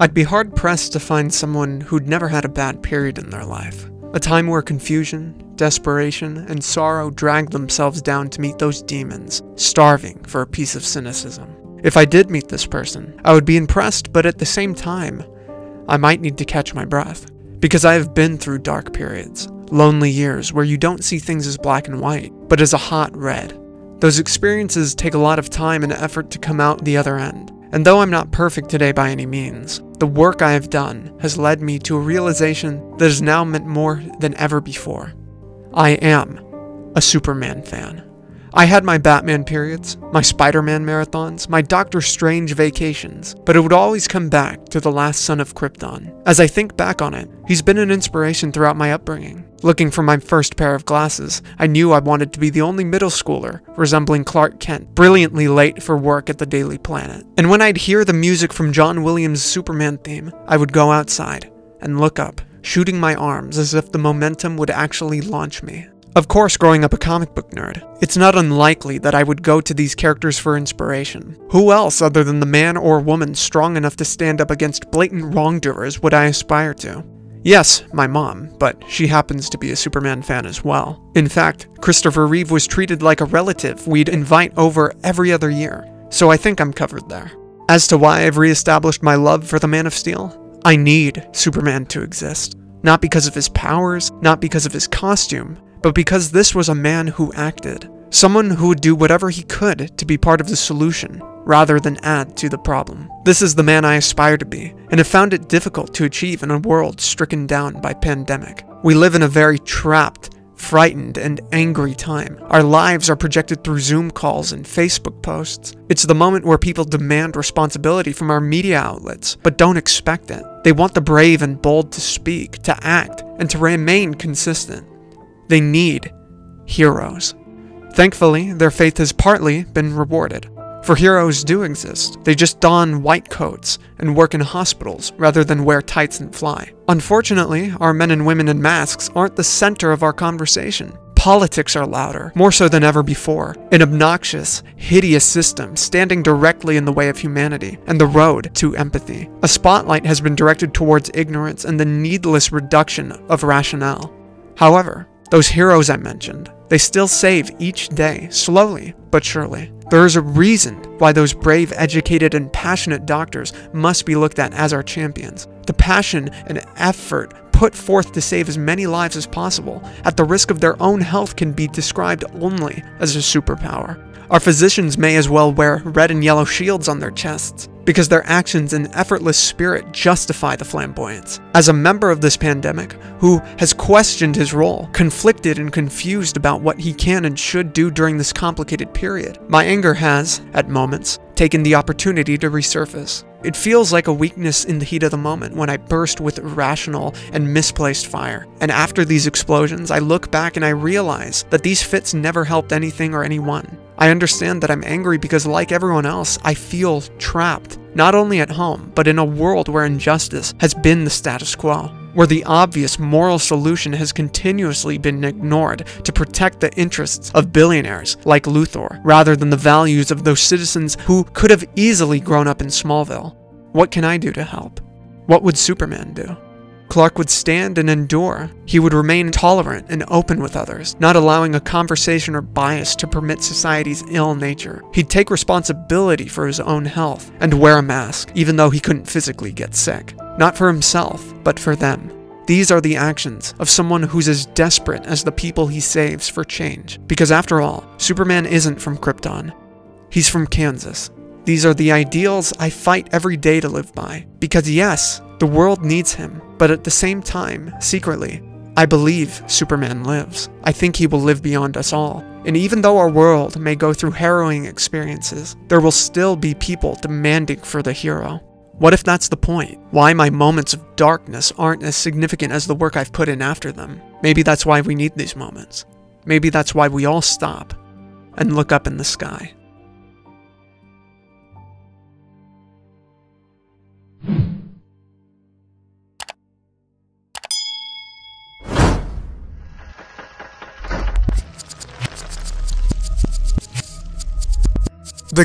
I'd be hard-pressed to find someone who'd never had a bad period in their life. A time where confusion, desperation, and sorrow dragged themselves down to meet those demons, starving for a piece of cynicism. If I did meet this person, I would be impressed, but at the same time, I might need to catch my breath. Because I have been through dark periods, lonely years where you don't see things as black and white, but as a hot red. Those experiences take a lot of time and effort to come out the other end. And though I'm not perfect today by any means, the work I have done has led me to a realization that has now meant more than ever before. I am a Superman fan. I had my Batman periods, my Spider-Man marathons, my Doctor Strange vacations, but it would always come back to the last son of Krypton. As I think back on it, he's been an inspiration throughout my upbringing. Looking for my first pair of glasses, I knew I wanted to be the only middle schooler resembling Clark Kent, brilliantly late for work at the Daily Planet. And when I'd hear the music from John Williams' Superman theme, I would go outside and look up, shooting my arms as if the momentum would actually launch me. Of course, growing up a comic book nerd, it's not unlikely that I would go to these characters for inspiration. Who else other than the man or woman strong enough to stand up against blatant wrongdoers would I aspire to? Yes, my mom, but she happens to be a Superman fan as well. In fact, Christopher Reeve was treated like a relative we'd invite over every other year, so I think I'm covered there. As to why I've reestablished my love for the Man of Steel, I need Superman to exist. Not because of his powers, not because of his costume, but because this was a man who acted. Someone who would do whatever he could to be part of the solution, rather than add to the problem. This is the man I aspire to be, and have found it difficult to achieve in a world stricken down by pandemic. We live in a very trapped, frightened, and angry time. Our lives are projected through Zoom calls and Facebook posts. It's the moment where people demand responsibility from our media outlets, but don't expect it. They want the brave and bold to speak, to act, and to remain consistent. They need heroes. Thankfully, their faith has partly been rewarded. For heroes do exist. They just don white coats and work in hospitals rather than wear tights and fly. Unfortunately, our men and women in masks aren't the center of our conversation. Politics are louder, more so than ever before. An obnoxious, hideous system standing directly in the way of humanity and the road to empathy. A spotlight has been directed towards ignorance and the needless reduction of rationale. However, those heroes I mentioned, they still save each day, slowly but surely. There is a reason why those brave, educated, and passionate doctors must be looked at as our champions. The passion and effort put forth to save as many lives as possible, at the risk of their own health, can be described only as a superpower. Our physicians may as well wear red and yellow shields on their chests, because their actions and effortless spirit justify the flamboyance. As a member of this pandemic, who has questioned his role, conflicted and confused about what he can and should do during this complicated period, my anger has, at moments, taken the opportunity to resurface. It feels like a weakness in the heat of the moment when I burst with irrational and misplaced fire. And after these explosions, I look back and I realize that these fits never helped anything or anyone. I understand that I'm angry because, like everyone else, I feel trapped, not only at home, but in a world where injustice has been the status quo, where the obvious moral solution has continuously been ignored to protect the interests of billionaires like Luthor, rather than the values of those citizens who could have easily grown up in Smallville. What can I do to help? What would Superman do? Clark would stand and endure. He would remain tolerant and open with others, not allowing a conversation or bias to permit society's ill nature. He'd take responsibility for his own health and wear a mask, even though he couldn't physically get sick. Not for himself, but for them. These are the actions of someone who's as desperate as the people he saves for change. Because after all, Superman isn't from Krypton. He's from Kansas. These are the ideals I fight every day to live by. Because yes, the world needs him, but at the same time, secretly, I believe Superman lives. I think he will live beyond us all. And even though our world may go through harrowing experiences, there will still be people demanding for the hero. What if that's the point? Why my moments of darkness aren't as significant as the work I've put in after them? Maybe that's why we need these moments. Maybe that's why we all stop and look up in the sky. The